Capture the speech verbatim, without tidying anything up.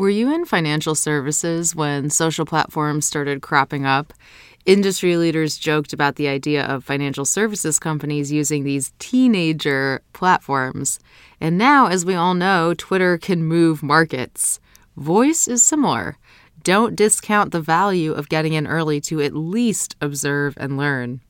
Were you in financial services when social platforms started cropping up? Industry leaders joked about the idea of financial services companies using these teenager platforms. And now, as we all know, Twitter can move markets. Voice is similar. Don't discount the value of getting in early to at least observe and learn.